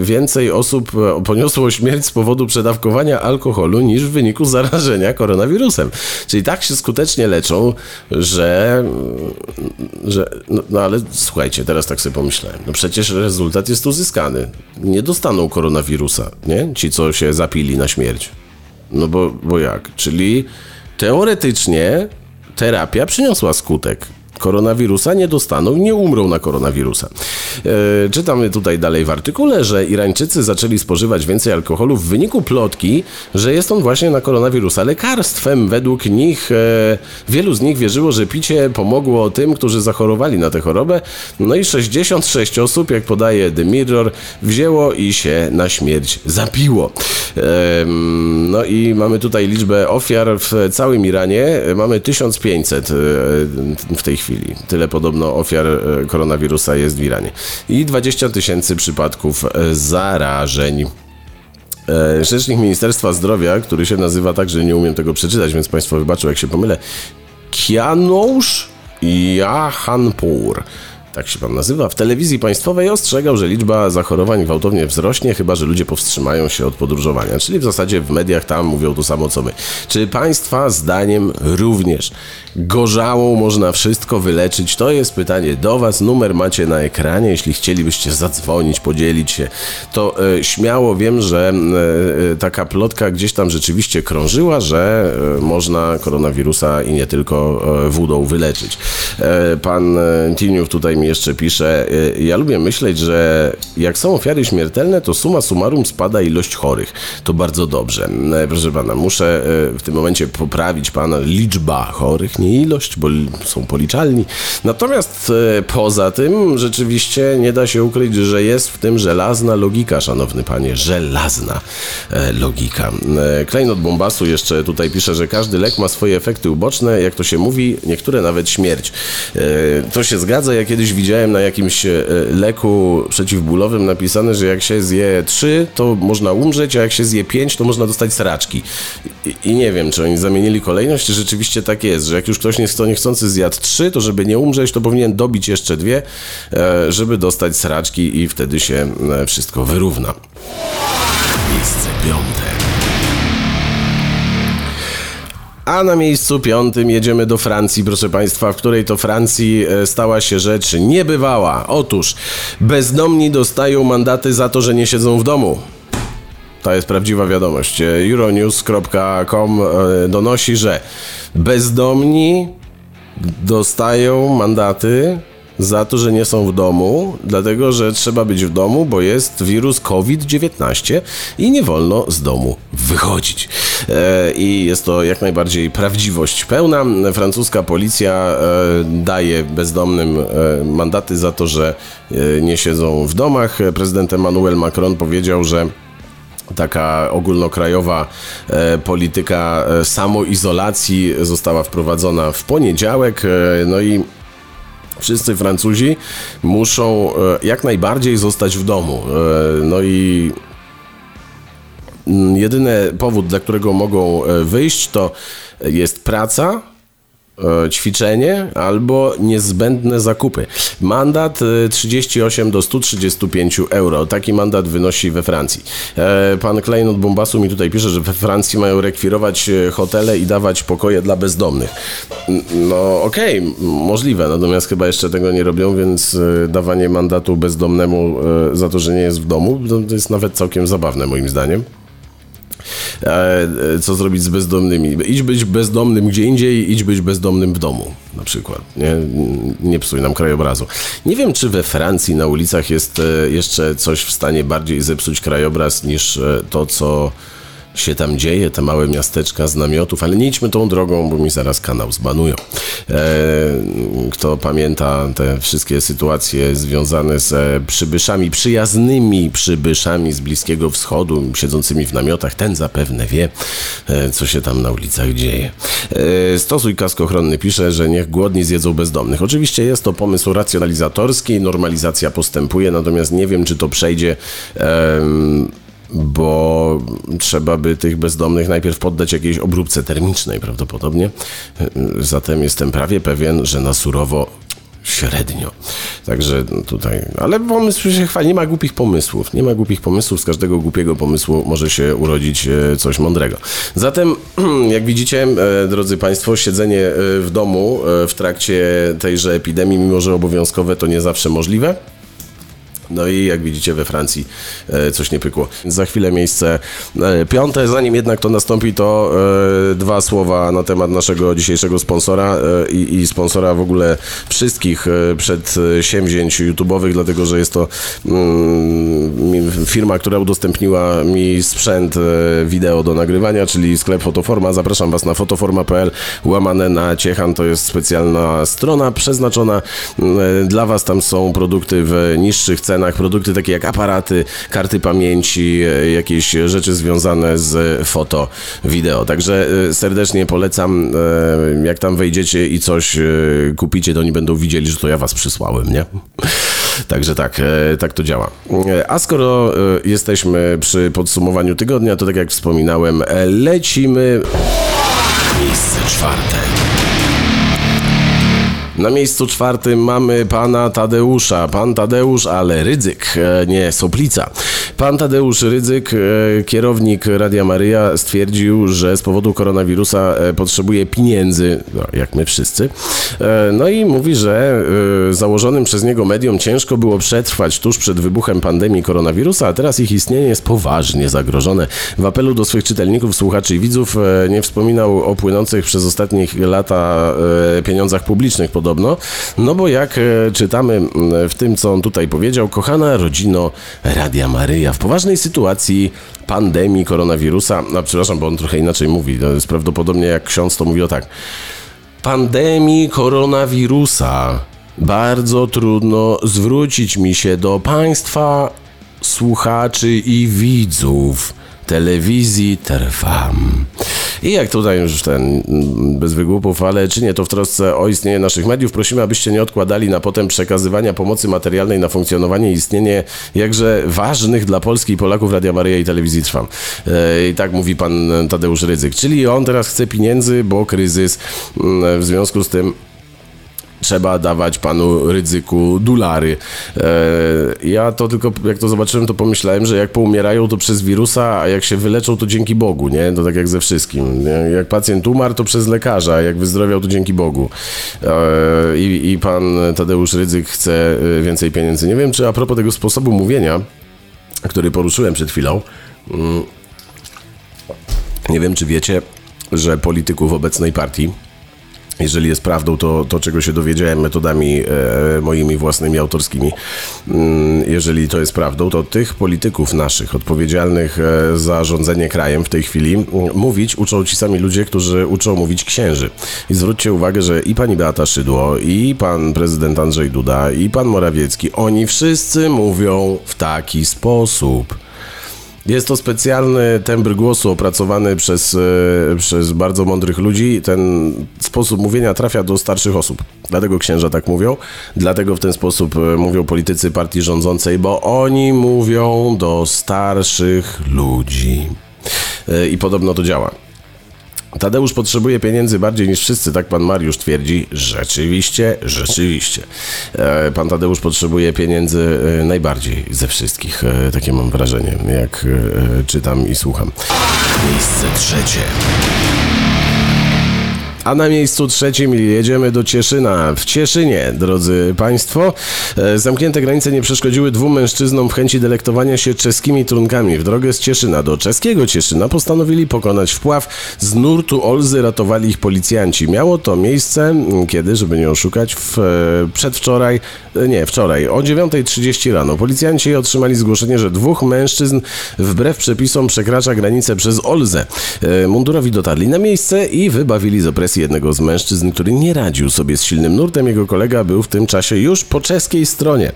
Więcej osób poniosło śmierć z powodu przedawkowania alkoholu niż w wyniku zarażenia koronawirusem. Czyli tak się skutecznie leczą, że no ale słuchajcie, teraz tak sobie pomyślałem, no przecież rezultat jest uzyskany. Nie dostaną koronawirusa, nie? Ci, co się zapili na śmierć. No bo jak? Czyli teoretycznie terapia przyniosła skutek. Koronawirusa nie dostaną, nie umrą na koronawirusa. Czytamy tutaj dalej w artykule, że Irańczycy zaczęli spożywać więcej alkoholu w wyniku plotki, że jest on właśnie na koronawirusa lekarstwem. Według nich wielu z nich wierzyło, że picie pomogło tym, którzy zachorowali na tę chorobę. No i 66 osób, jak podaje The Mirror, wzięło i się na śmierć zapiło. No i mamy tutaj liczbę ofiar w całym Iranie. Mamy 1500 w tej chwili. Tyle podobno ofiar koronawirusa jest w Iranie. I 20 000 przypadków zarażeń. Rzecznik Ministerstwa Zdrowia, który się nazywa tak, że nie umiem tego przeczytać, więc Państwo wybaczą, jak się pomylę. Kianoush Jahanpour. Tak się pan nazywa. W telewizji państwowej ostrzegał, że liczba zachorowań gwałtownie wzrośnie, chyba że ludzie powstrzymają się od podróżowania. Czyli w zasadzie w mediach tam mówią to samo, co my. Czy państwa zdaniem również gorzałą można wszystko wyleczyć? To jest pytanie do was. Numer macie na ekranie. Jeśli chcielibyście zadzwonić, podzielić się, to śmiało. Wiem, że taka plotka gdzieś tam rzeczywiście krążyła, że można koronawirusa i nie tylko wódą wyleczyć. Pan Tiniów tutaj mi jeszcze pisze, ja lubię myśleć, że jak są ofiary śmiertelne, to summa summarum spada ilość chorych. To bardzo dobrze. Proszę pana, muszę w tym momencie poprawić pana, liczba chorych, nie ilość, bo są policzalni. Natomiast poza tym rzeczywiście nie da się ukryć, że jest w tym żelazna logika, szanowny panie, żelazna logika. Klejnot Bombasu jeszcze tutaj pisze, że każdy lek ma swoje efekty uboczne, jak to się mówi, niektóre nawet śmierć. To się zgadza, jak kiedyś widziałem na jakimś leku przeciwbólowym napisane, że jak się zje 3, to można umrzeć, a jak się zje 5, to można dostać sraczki. I nie wiem, czy oni zamienili kolejność, czy rzeczywiście tak jest, że jak już ktoś niechcący zjadł 3, to żeby nie umrzeć, to powinien dobić jeszcze 2, żeby dostać sraczki i wtedy się wszystko wyrówna. Miejsce 5. A na miejscu 5 jedziemy do Francji, proszę Państwa, w której to Francji stała się rzecz niebywała. Otóż bezdomni dostają mandaty za to, że nie siedzą w domu. To jest prawdziwa wiadomość. Euronews.com donosi, że bezdomni dostają mandaty za to, że nie są w domu, dlatego, że trzeba być w domu, bo jest wirus COVID-19 i nie wolno z domu wychodzić. I jest to jak najbardziej prawdziwość pełna. Francuska policja daje bezdomnym mandaty za to, że nie siedzą w domach. Prezydent Emmanuel Macron powiedział, że taka ogólnokrajowa polityka samoizolacji została wprowadzona w poniedziałek. No i wszyscy Francuzi muszą jak najbardziej zostać w domu. No i jedyny powód, dla którego mogą wyjść, to jest praca, ćwiczenie albo niezbędne zakupy. Mandat 38 do 135 euro. Taki mandat wynosi we Francji. Pan Klein od Bombasu mi tutaj pisze, że we Francji mają rekwirować hotele i dawać pokoje dla bezdomnych. No okej, możliwe, natomiast chyba jeszcze tego nie robią, więc dawanie mandatu bezdomnemu za to, że nie jest w domu, to jest nawet całkiem zabawne moim zdaniem. Co zrobić z bezdomnymi? Idź być bezdomnym gdzie indziej, idź być bezdomnym w domu, na przykład. Nie psuj nam krajobrazu. Nie wiem, czy we Francji na ulicach jest jeszcze coś w stanie bardziej zepsuć krajobraz niż to, co się tam dzieje, te małe miasteczka z namiotów, ale nie idźmy tą drogą, bo mi zaraz kanał zbanują. Kto pamięta te wszystkie sytuacje związane z przybyszami, przyjaznymi przybyszami z Bliskiego Wschodu, siedzącymi w namiotach, ten zapewne wie, co się tam na ulicach dzieje. Stosuj kask ochronny pisze, że niech głodni zjedzą bezdomnych. Oczywiście jest to pomysł racjonalizatorski, normalizacja postępuje, natomiast nie wiem, czy to przejdzie bo trzeba by tych bezdomnych najpierw poddać jakiejś obróbce termicznej prawdopodobnie. Zatem jestem prawie pewien, że na surowo średnio. Także tutaj, ale pomysł się chwali, nie ma głupich pomysłów. Nie ma głupich pomysłów, z każdego głupiego pomysłu może się urodzić coś mądrego. Zatem, jak widzicie, drodzy Państwo, siedzenie w domu w trakcie tejże epidemii, mimo że obowiązkowe, to nie zawsze możliwe. No i jak widzicie we Francji coś nie pykło. Za chwilę miejsce piąte. Zanim jednak to nastąpi, to dwa słowa na temat naszego dzisiejszego sponsora i sponsora w ogóle wszystkich przedsięwzięć YouTube'owych, dlatego że jest to firma, która udostępniła mi sprzęt wideo do nagrywania, czyli sklep Fotoforma. Zapraszam Was na fotoforma.pl, /Ciechan. To jest specjalna strona przeznaczona dla Was. Tam są produkty w niższych cenach. Produkty takie jak aparaty, karty pamięci, jakieś rzeczy związane z foto, wideo. Także serdecznie polecam, jak tam wejdziecie i coś kupicie, to oni będą widzieli, że to ja was przysłałem, nie? Także tak to działa. A skoro jesteśmy przy podsumowaniu tygodnia, to tak jak wspominałem, lecimy. Miejsce czwarte. Na miejscu czwartym mamy pana Tadeusza. Pan Tadeusz, ale Rydzyk, nie Soplica. Pan Tadeusz Rydzyk, kierownik Radia Maryja, stwierdził, że z powodu koronawirusa potrzebuje pieniędzy, jak my wszyscy. No i mówi, że założonym przez niego mediom ciężko było przetrwać tuż przed wybuchem pandemii koronawirusa, a teraz ich istnienie jest poważnie zagrożone. W apelu do swych czytelników, słuchaczy i widzów nie wspominał o płynących przez ostatnie lata pieniądzach publicznych podobno, no bo jak czytamy w tym, co on tutaj powiedział: kochana rodzino Radia Maryja, w poważnej sytuacji pandemii koronawirusa, przepraszam, bo on trochę inaczej mówi, to jest prawdopodobnie jak ksiądz, to mówił tak: pandemii koronawirusa bardzo trudno zwrócić mi się do Państwa, słuchaczy i widzów Telewizji Trwam. I jak tutaj już bez wygłupów, ale czy nie, to w trosce o istnienie naszych mediów prosimy, abyście nie odkładali na potem przekazywania pomocy materialnej na funkcjonowanie i istnienie jakże ważnych dla Polski i Polaków Radia Maryja i Telewizji Trwam. I tak mówi pan Tadeusz Rydzyk. Czyli on teraz chce pieniędzy, bo kryzys, w związku z tym trzeba dawać panu Rydzyku dolary. Ja to tylko, jak to zobaczyłem, to pomyślałem, że jak poumierają, to przez wirusa, a jak się wyleczą, to dzięki Bogu, nie? To tak jak ze wszystkim. Jak pacjent umarł, to przez lekarza, jak wyzdrowiał, to dzięki Bogu. I pan Tadeusz Rydzyk chce więcej pieniędzy. Nie wiem, czy a propos tego sposobu mówienia, który poruszyłem przed chwilą, nie wiem, czy wiecie, że polityków obecnej partii, jeżeli jest prawdą to, czego się dowiedziałem metodami moimi własnymi, autorskimi, jeżeli to jest prawdą, to tych polityków naszych odpowiedzialnych za rządzenie krajem w tej chwili mówić uczą ci sami ludzie, którzy uczą mówić księży. I zwróćcie uwagę, że i pani Beata Szydło, i pan prezydent Andrzej Duda, i pan Morawiecki, oni wszyscy mówią w taki sposób. Jest to specjalny tembr głosu opracowany przez bardzo mądrych ludzi. Ten sposób mówienia trafia do starszych osób. Dlatego księża tak mówią, dlatego w ten sposób mówią politycy partii rządzącej, bo oni mówią do starszych ludzi. I podobno to działa. Tadeusz potrzebuje pieniędzy bardziej niż wszyscy, tak pan Mariusz twierdzi. Rzeczywiście. Pan Tadeusz potrzebuje pieniędzy najbardziej ze wszystkich. Takie mam wrażenie, jak czytam i słucham. Miejsce trzecie. A na miejscu trzecim jedziemy do Cieszyna. W Cieszynie, drodzy Państwo, zamknięte granice nie przeszkodziły dwóm mężczyznom w chęci delektowania się czeskimi trunkami. W drogę z Cieszyna do czeskiego Cieszyna postanowili pokonać wpław. Z nurtu Olzy ratowali ich policjanci. Miało to miejsce, kiedy, żeby nie oszukać, wczoraj, o 9:30 rano. Policjanci otrzymali zgłoszenie, że dwóch mężczyzn wbrew przepisom przekracza granicę przez Olzę. Mundurowi dotarli na miejsce i wybawili z opresji agresji jednego z mężczyzn, który nie radził sobie z silnym nurtem. Jego kolega był w tym czasie już po czeskiej stronie.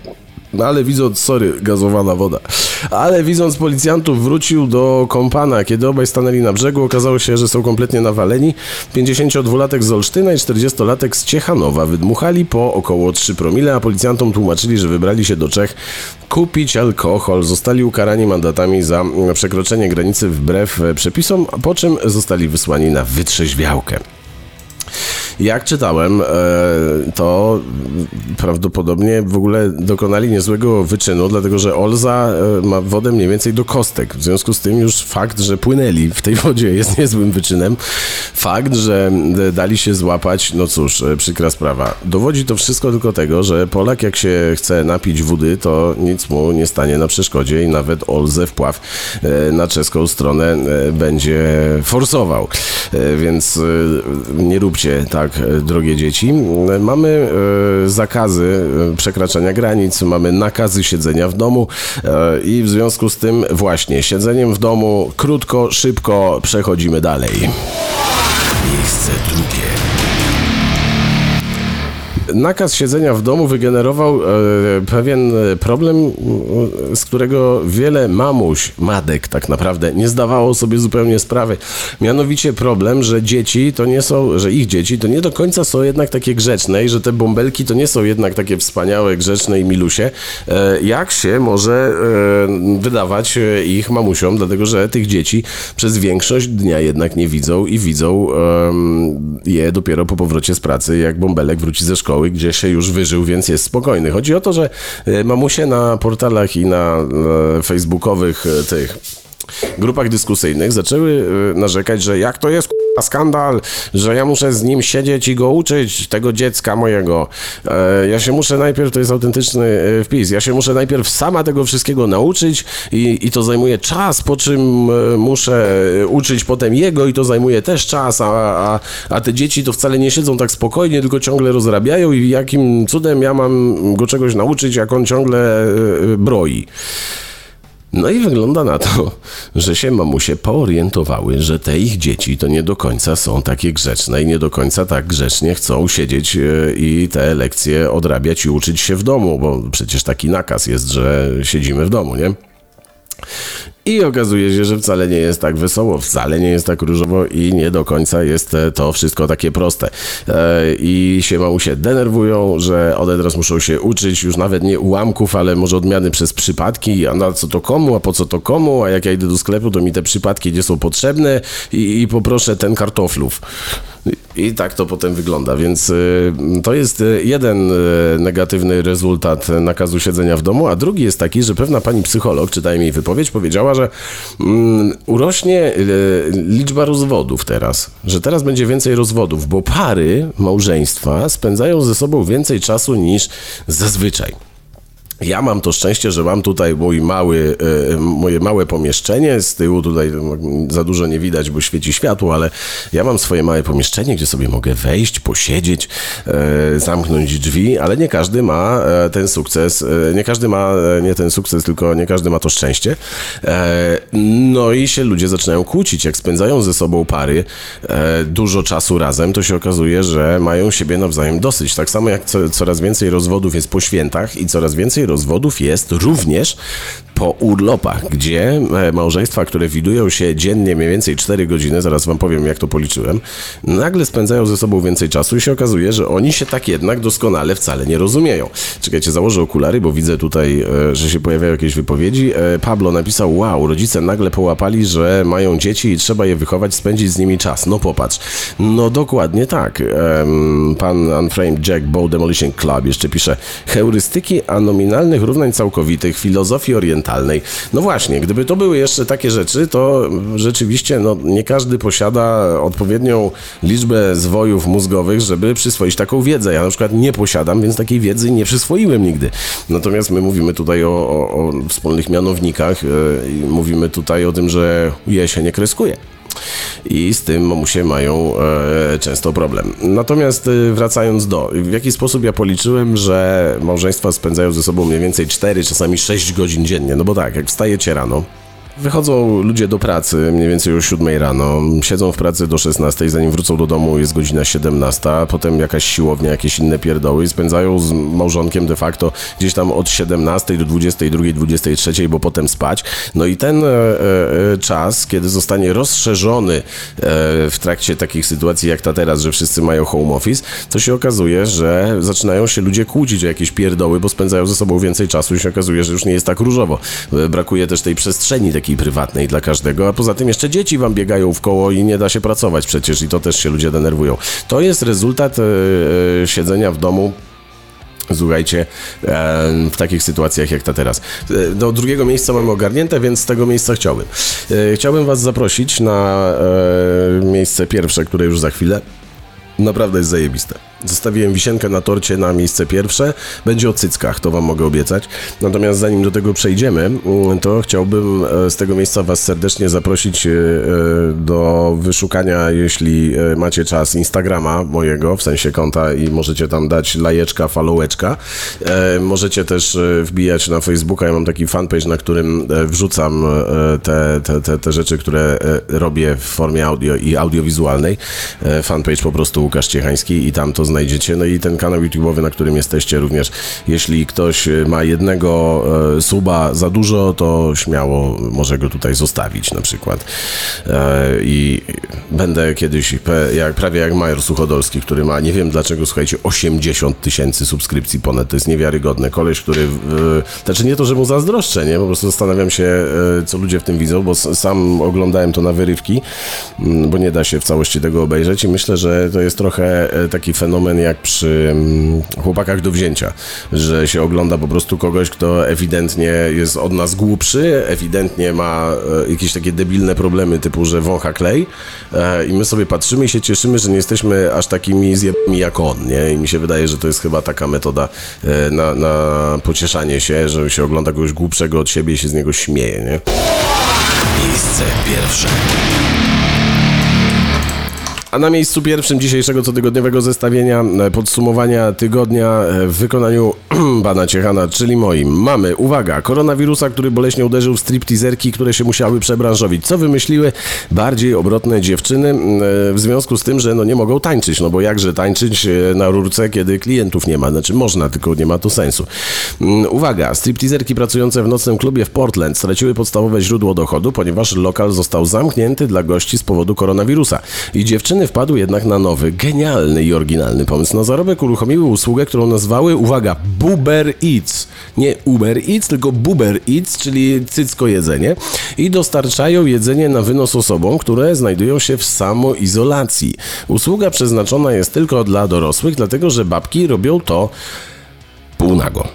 Ale widząc policjantów, wrócił do kompana. Kiedy obaj stanęli na brzegu, okazało się, że są kompletnie nawaleni. 52-latek z Olsztyna i 40-latek z Ciechanowa wydmuchali po około 3 promile, a policjantom tłumaczyli, że wybrali się do Czech kupić alkohol. Zostali ukarani mandatami za przekroczenie granicy wbrew przepisom, po czym zostali wysłani na wytrzeźwiałkę. Jak czytałem, to prawdopodobnie w ogóle dokonali niezłego wyczynu, dlatego że Olza ma wodę mniej więcej do kostek. W związku z tym już fakt, że płynęli w tej wodzie, jest niezłym wyczynem. Fakt, że dali się złapać, no cóż, przykra sprawa. Dowodzi to wszystko tylko tego, że Polak jak się chce napić wody, to nic mu nie stanie na przeszkodzie i nawet Olzę wpław na czeską stronę będzie forsował. Więc nie róbcie tak, drogie dzieci. Mamy zakazy przekraczania granic, mamy nakazy siedzenia w domu i w związku z tym właśnie siedzeniem w domu krótko, szybko przechodzimy dalej. Miejsce drugie. Nakaz siedzenia w domu wygenerował pewien problem, z którego wiele matek tak naprawdę nie zdawało sobie zupełnie sprawy. Mianowicie problem, że ich dzieci to nie do końca są jednak takie grzeczne i że te bąbelki to nie są jednak takie wspaniałe, grzeczne i milusie, jak się może wydawać ich mamusiom, dlatego że tych dzieci przez większość dnia jednak nie widzą i widzą je dopiero po powrocie z pracy, jak bąbelek wróci ze szkoły, gdzie się już wyżył, więc jest spokojny. Chodzi o to, że mamusie na portalach i na facebookowych tych grupach dyskusyjnych zaczęły narzekać, że jak to jest skandal, że ja muszę z nim siedzieć i go uczyć, tego dziecka mojego. To jest autentyczny wpis, ja się muszę najpierw sama tego wszystkiego nauczyć i to zajmuje czas, po czym muszę uczyć potem jego i to zajmuje też czas, a te dzieci to wcale nie siedzą tak spokojnie, tylko ciągle rozrabiają i jakim cudem ja mam go czegoś nauczyć, jak on ciągle broi. No i wygląda na to, że się mamusie poorientowały, że te ich dzieci to nie do końca są takie grzeczne i nie do końca tak grzecznie chcą siedzieć i te lekcje odrabiać i uczyć się w domu, bo przecież taki nakaz jest, że siedzimy w domu, nie? I okazuje się, że wcale nie jest tak wesoło, wcale nie jest tak różowo i nie do końca jest to wszystko takie proste. I się mamusie denerwują, że od razu muszą się uczyć już nawet nie ułamków, ale może odmiany przez przypadki, a na co to komu, a po co to komu, a jak ja idę do sklepu, to mi te przypadki nie są potrzebne i poproszę ten kartoflów. I tak to potem wygląda, więc to jest jeden negatywny rezultat nakazu siedzenia w domu, a drugi jest taki, że pewna pani psycholog, czytałem jej wypowiedź, powiedziała, że urośnie liczba rozwodów teraz, że teraz będzie więcej rozwodów, bo pary, małżeństwa spędzają ze sobą więcej czasu niż zazwyczaj. Ja mam to szczęście, że mam tutaj moje małe pomieszczenie, z tyłu tutaj za dużo nie widać, bo świeci światło, ale ja mam swoje małe pomieszczenie, gdzie sobie mogę wejść, posiedzieć, zamknąć drzwi, ale nie każdy ma ten sukces, nie każdy ma to szczęście. No i się ludzie zaczynają kłócić, jak spędzają ze sobą pary dużo czasu razem, to się okazuje, że mają siebie nawzajem dosyć, tak samo jak coraz więcej rozwodów jest po świętach i coraz więcej rozwodów jest również po urlopach, gdzie małżeństwa, które widują się dziennie mniej więcej 4 godziny, zaraz wam powiem jak to policzyłem, nagle spędzają ze sobą więcej czasu i się okazuje, że oni się tak jednak doskonale wcale nie rozumieją. Czekajcie, założę okulary, bo widzę tutaj, że się pojawiają jakieś wypowiedzi. Pablo napisał, wow, rodzice nagle połapali, że mają dzieci i trzeba je wychować, spędzić z nimi czas. No popatrz. No dokładnie tak. Pan Unframed Jack Bow Demolition Club jeszcze pisze, heurystyki nominalnych równań całkowitych, filozofii orientalnej. No właśnie, gdyby to były jeszcze takie rzeczy, to rzeczywiście nie każdy posiada odpowiednią liczbę zwojów mózgowych, żeby przyswoić taką wiedzę. Ja na przykład nie posiadam, więc takiej wiedzy nie przyswoiłem nigdy. Natomiast my mówimy tutaj o wspólnych mianownikach i mówimy tutaj o tym, że je się nie kreskuje. I z tym mamusie mają często problem. Natomiast wracając w jaki sposób ja policzyłem, że małżeństwa spędzają ze sobą mniej więcej 4, czasami 6 godzin dziennie. No bo tak, jak wstajecie rano, Wychodzą ludzie do pracy mniej więcej o 7 rano, siedzą w pracy do 16, zanim wrócą do domu jest godzina 17, potem jakaś siłownia, jakieś inne pierdoły i spędzają z małżonkiem de facto gdzieś tam od 17 do 22, 23, bo potem spać. No i ten czas, kiedy zostanie rozszerzony w trakcie takich sytuacji jak ta teraz, że wszyscy mają home office, to się okazuje, że zaczynają się ludzie kłócić o jakieś pierdoły, bo spędzają ze sobą więcej czasu i się okazuje, że już nie jest tak różowo. Brakuje też tej przestrzeni takiej prywatnej dla każdego, a poza tym jeszcze dzieci wam biegają w koło i nie da się pracować przecież i to też się ludzie denerwują. To jest rezultat siedzenia w domu, słuchajcie, w takich sytuacjach jak ta teraz. Do drugiego miejsca mamy ogarnięte, więc z tego miejsca chciałbym was zaprosić na miejsce pierwsze, które już za chwilę. Naprawdę jest zajebiste. Zostawiłem wisienkę na torcie na miejsce pierwsze. Będzie o cyckach, to wam mogę obiecać. Natomiast zanim do tego przejdziemy, to chciałbym z tego miejsca was serdecznie zaprosić do wyszukania, jeśli macie czas, Instagrama mojego, w sensie konta i możecie tam dać lajeczka, followeczka. Możecie też wbijać na Facebooka. Ja mam taki fanpage, na którym wrzucam te rzeczy, które robię w formie audio i audiowizualnej. Fanpage po prostu Łukasz Ciechański i tam to znajdziecie. No i ten kanał YouTube'owy, na którym jesteście również. Jeśli ktoś ma jednego suba za dużo, to śmiało może go tutaj zostawić na przykład. I będę kiedyś prawie jak Major Suchodolski, który ma, nie wiem dlaczego, słuchajcie, 80 000 subskrypcji ponad. To jest niewiarygodne. Koleś, który... Znaczy nie to, że mu zazdroszczę, nie? Po prostu zastanawiam się, co ludzie w tym widzą, bo sam oglądałem to na wyrywki, bo nie da się w całości tego obejrzeć i myślę, że to jest trochę taki fenomen jak przy chłopakach do wzięcia, że się ogląda po prostu kogoś, kto ewidentnie jest od nas głupszy, ewidentnie ma jakieś takie debilne problemy typu, że wącha klej i my sobie patrzymy i się cieszymy, że nie jesteśmy aż takimi zjebami jak on, nie? I mi się wydaje, że to jest chyba taka metoda na pocieszanie się, że się ogląda kogoś głupszego od siebie i się z niego śmieje, nie? Miejsce pierwsze. A na miejscu pierwszym dzisiejszego cotygodniowego zestawienia podsumowania tygodnia w wykonaniu pana Ciechana, czyli moim, mamy, uwaga, koronawirusa, który boleśnie uderzył w stripteaserki, które się musiały przebranżowić. Co wymyśliły bardziej obrotne dziewczyny w związku z tym, że no nie mogą tańczyć, no bo jakże tańczyć na rurce, kiedy klientów nie ma, znaczy można, tylko nie ma to sensu. Uwaga, stripteaserki pracujące w nocnym klubie w Portland straciły podstawowe źródło dochodu, ponieważ lokal został zamknięty dla gości z powodu koronawirusa i dziewczyny wpadł jednak na nowy, genialny i oryginalny pomysł. Na zarobek uruchomiły usługę, którą nazwały, uwaga, Boober Eats. Nie Uber Eats, tylko Boober Eats, czyli cycko jedzenie. I dostarczają jedzenie na wynos osobom, które znajdują się w samoizolacji. Usługa przeznaczona jest tylko dla dorosłych, dlatego że babki robią to półnago.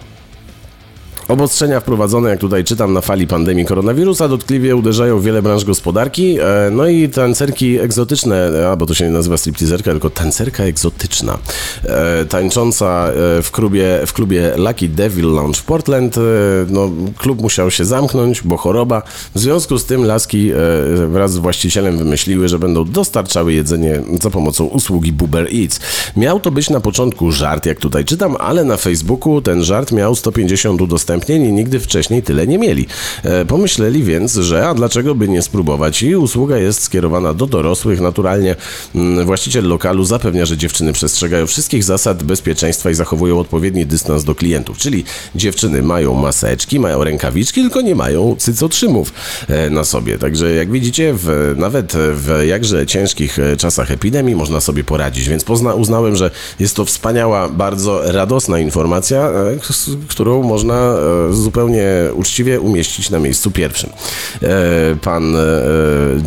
Obostrzenia wprowadzone, jak tutaj czytam, na fali pandemii koronawirusa dotkliwie uderzają w wiele branż gospodarki, no i tancerki egzotyczne, bo to się nie nazywa stripteaserka, tylko tancerka egzotyczna, tańcząca w klubie Lucky Devil Lounge w Portland, no klub musiał się zamknąć, bo choroba, w związku z tym laski wraz z właścicielem wymyśliły, że będą dostarczały jedzenie za pomocą usługi Boober Eats. Miał to być na początku żart, jak tutaj czytam, ale na Facebooku ten żart miał 150 udostępnień i nigdy wcześniej tyle nie mieli. Pomyśleli więc, że a dlaczego by nie spróbować? I usługa jest skierowana do dorosłych. Naturalnie właściciel lokalu zapewnia, że dziewczyny przestrzegają wszystkich zasad bezpieczeństwa i zachowują odpowiedni dystans do klientów. Czyli dziewczyny mają maseczki, mają rękawiczki, tylko nie mają cycotrzymów na sobie. Także jak widzicie, nawet w jakże ciężkich czasach epidemii można sobie poradzić. Więc uznałem, że jest to wspaniała, bardzo radosna informacja, którą można zupełnie uczciwie umieścić na miejscu pierwszym. Pan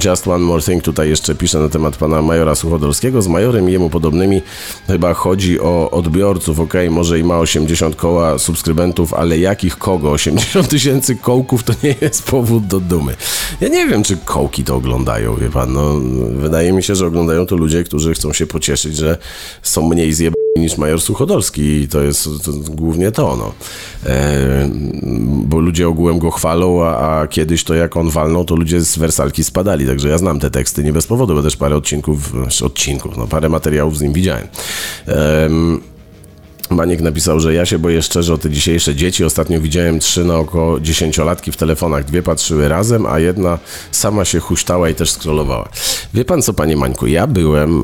Just One More Thing tutaj jeszcze pisze na temat pana Majora Suchodolskiego. Z Majorem i jemu podobnymi chyba chodzi o odbiorców. Okej, może i ma 80 koła subskrybentów, ale jakich kogo? 80 000 kołków to nie jest powód do dumy. Ja nie wiem, czy kołki to oglądają, wie pan. No, wydaje mi się, że oglądają to ludzie, którzy chcą się pocieszyć, że są mniej zjebani niż Major Suchodolski i to jest głównie to, no. Bo ludzie ogółem go chwalą, a kiedyś to jak on walnął, to ludzie z wersalki spadali, także ja znam te teksty nie bez powodu, bo też parę odcinków, no parę materiałów z nim widziałem. Maniek napisał, że ja się boję szczerze o te dzisiejsze dzieci. Ostatnio widziałem 3 na około 10-latki w telefonach. 2 patrzyły razem, a jedna sama się huśtała i też scrollowała. Wie pan co, panie Mańku, ja byłem,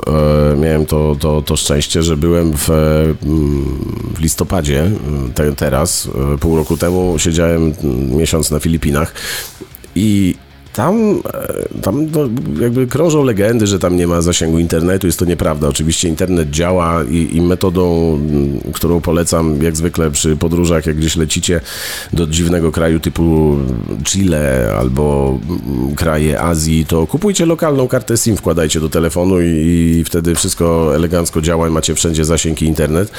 miałem to szczęście, że byłem w listopadzie, teraz, pół roku temu, siedziałem miesiąc na Filipinach i tam jakby krążą legendy, że tam nie ma zasięgu internetu. Jest to nieprawda. Oczywiście internet działa i metodą, którą polecam jak zwykle przy podróżach, jak gdzieś lecicie do dziwnego kraju typu Chile albo kraje Azji, to kupujcie lokalną kartę SIM, wkładajcie do telefonu i wtedy wszystko elegancko działa i macie wszędzie zasięg i internet.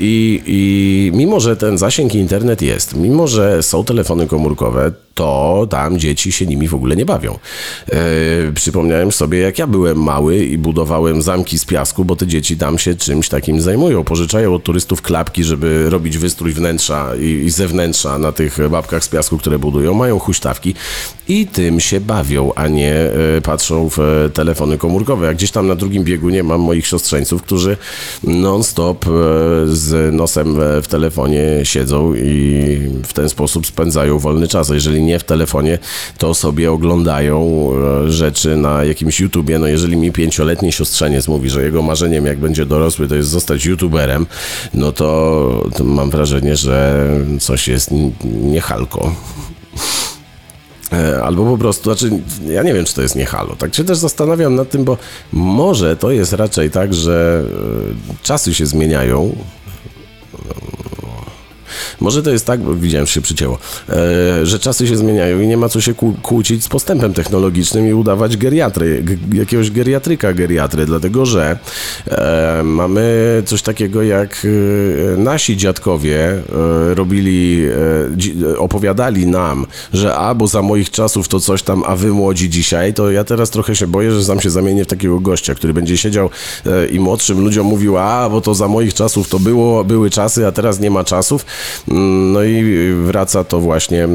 I mimo, że ten zasięg i internet jest, mimo, że są telefony komórkowe, to tam dzieci się nimi w ogóle nie bawią. Przypomniałem sobie, jak ja byłem mały i budowałem zamki z piasku, bo te dzieci tam się czymś takim zajmują. Pożyczają od turystów klapki, żeby robić wystrój wnętrza i zewnętrza na tych łapkach z piasku, które budują. Mają huśtawki i tym się bawią, a nie patrzą w telefony komórkowe. Ja gdzieś tam na drugim biegunie mam moich siostrzeńców, którzy non-stop z nosem w telefonie siedzą i w ten sposób spędzają wolny czas. A jeżeli nie w telefonie, to sobie oglądają rzeczy na jakimś YouTubie. No jeżeli mi 5-letni siostrzeniec mówi, że jego marzeniem, jak będzie dorosły, to jest zostać YouTuberem, no to mam wrażenie, że coś jest niechalko. Albo po prostu, znaczy ja nie wiem, czy to jest niehalo. Tak się też zastanawiam nad tym, bo może to jest raczej tak, że czasy się zmieniają. Może to jest tak, bo widziałem, że się przycięło, że czasy się zmieniają i nie ma co się kłócić z postępem technologicznym i udawać jakiegoś geriatry, dlatego że mamy coś takiego jak nasi dziadkowie robili, opowiadali nam, że bo za moich czasów to coś tam, a wy młodzi dzisiaj, to ja teraz trochę się boję, że sam się zamienię w takiego gościa, który będzie siedział i młodszym ludziom mówił, bo to za moich czasów to były czasy, a teraz nie ma czasów. No i wraca to właśnie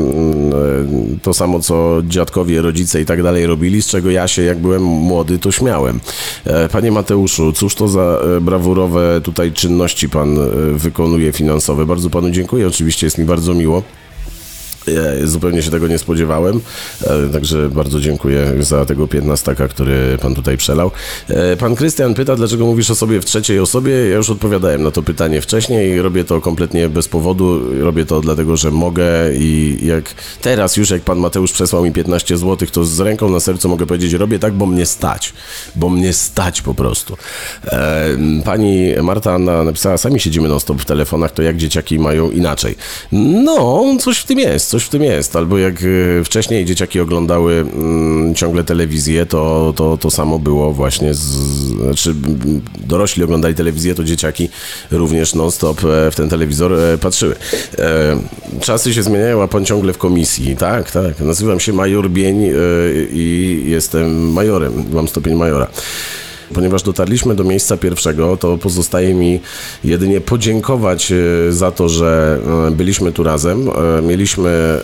to samo, co dziadkowie, rodzice i tak dalej robili, z czego ja się, jak byłem młody, to śmiałem. Panie Mateuszu, cóż to za brawurowe tutaj czynności pan wykonuje finansowe? Bardzo panu dziękuję, oczywiście jest mi bardzo miło. Ja zupełnie się tego nie spodziewałem, także bardzo dziękuję za tego 15-taka, który pan tutaj przelał. Pan Krystian pyta, dlaczego mówisz o sobie w trzeciej osobie? Ja już odpowiadałem na to pytanie wcześniej. Robię to kompletnie bez powodu. Robię to dlatego, że mogę i jak teraz już, jak pan Mateusz przesłał mi 15 zł, to z ręką na sercu mogę powiedzieć, robię tak, bo mnie stać. Bo mnie stać po prostu. Pani Marta Anna napisała, sami siedzimy non-stop w telefonach, to jak dzieciaki mają inaczej? No, coś w tym jest. Coś w tym jest. Albo jak wcześniej dzieciaki oglądały ciągle telewizję, to samo było właśnie, znaczy dorośli oglądali telewizję, to dzieciaki również non-stop w ten telewizor patrzyły. Czasy się zmieniają, a pan ciągle w komisji. Tak. Nazywam się Major Bień i jestem majorem. Mam stopień majora. Ponieważ dotarliśmy do miejsca pierwszego, to pozostaje mi jedynie podziękować za to, że byliśmy tu razem. Mieliśmy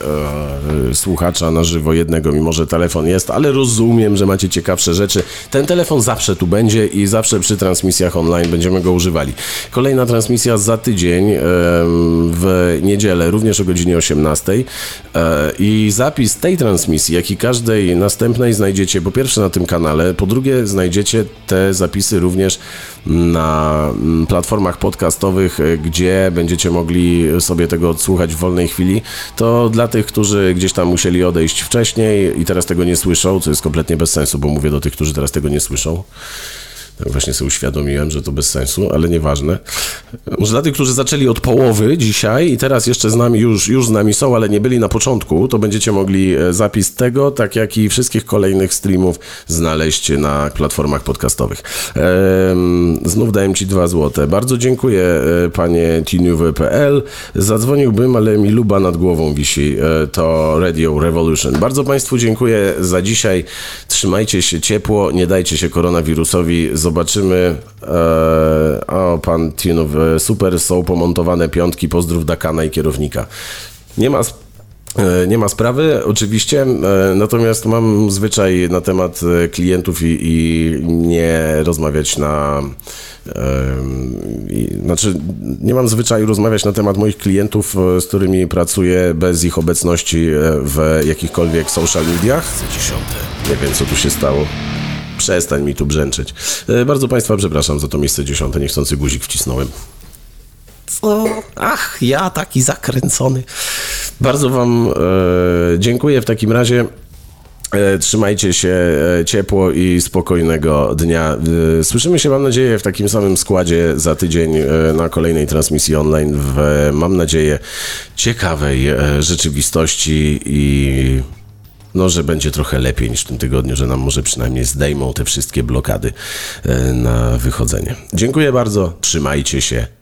słuchacza na żywo jednego, mimo że telefon jest, ale rozumiem, że macie ciekawsze rzeczy. Ten telefon zawsze tu będzie i zawsze przy transmisjach online będziemy go używali. Kolejna transmisja za tydzień w niedzielę, również o godzinie 18:00. I zapis tej transmisji, jak i każdej następnej znajdziecie po pierwsze na tym kanale, po drugie znajdziecie te zapisy również na platformach podcastowych, gdzie będziecie mogli sobie tego odsłuchać w wolnej chwili. To dla tych, którzy gdzieś tam musieli odejść wcześniej i teraz tego nie słyszą, co jest kompletnie bez sensu, bo mówię do tych, którzy teraz tego nie słyszą. Tak właśnie sobie uświadomiłem, że to bez sensu, ale nieważne. Może dla tych, którzy zaczęli od połowy dzisiaj i teraz jeszcze z nami, już z nami są, ale nie byli na początku, to będziecie mogli zapis tego, tak jak i wszystkich kolejnych streamów, znaleźć na platformach podcastowych. Znów dałem Ci 2 zł. Bardzo dziękuję, panie tiniuwe.pl. Zadzwoniłbym, ale mi luba nad głową wisi. To Radio Revolution. Bardzo Państwu dziękuję za dzisiaj. Trzymajcie się ciepło, nie dajcie się koronawirusowi. Zobaczymy. Pan Tinów, super, są pomontowane piątki, pozdrów Dakana i kierownika. Nie ma Nie ma sprawy, oczywiście, natomiast mam zwyczaj na temat klientów i nie rozmawiać na... Znaczy, nie mam zwyczaju rozmawiać na temat moich klientów, z którymi pracuję, bez ich obecności w jakichkolwiek social mediach. Nie wiem, co tu się stało. Przestań mi tu brzęczeć. Bardzo Państwa przepraszam za to miejsce 10. Niechcący guzik wcisnąłem. Co? Ach, ja taki zakręcony. Bardzo Wam dziękuję w takim razie. Trzymajcie się ciepło i spokojnego dnia. Słyszymy się, mam nadzieję, w takim samym składzie za tydzień na kolejnej transmisji online w, mam nadzieję, ciekawej rzeczywistości i no, że będzie trochę lepiej niż w tym tygodniu, że nam może przynajmniej zdejmą te wszystkie blokady na wychodzenie. Dziękuję bardzo, trzymajcie się.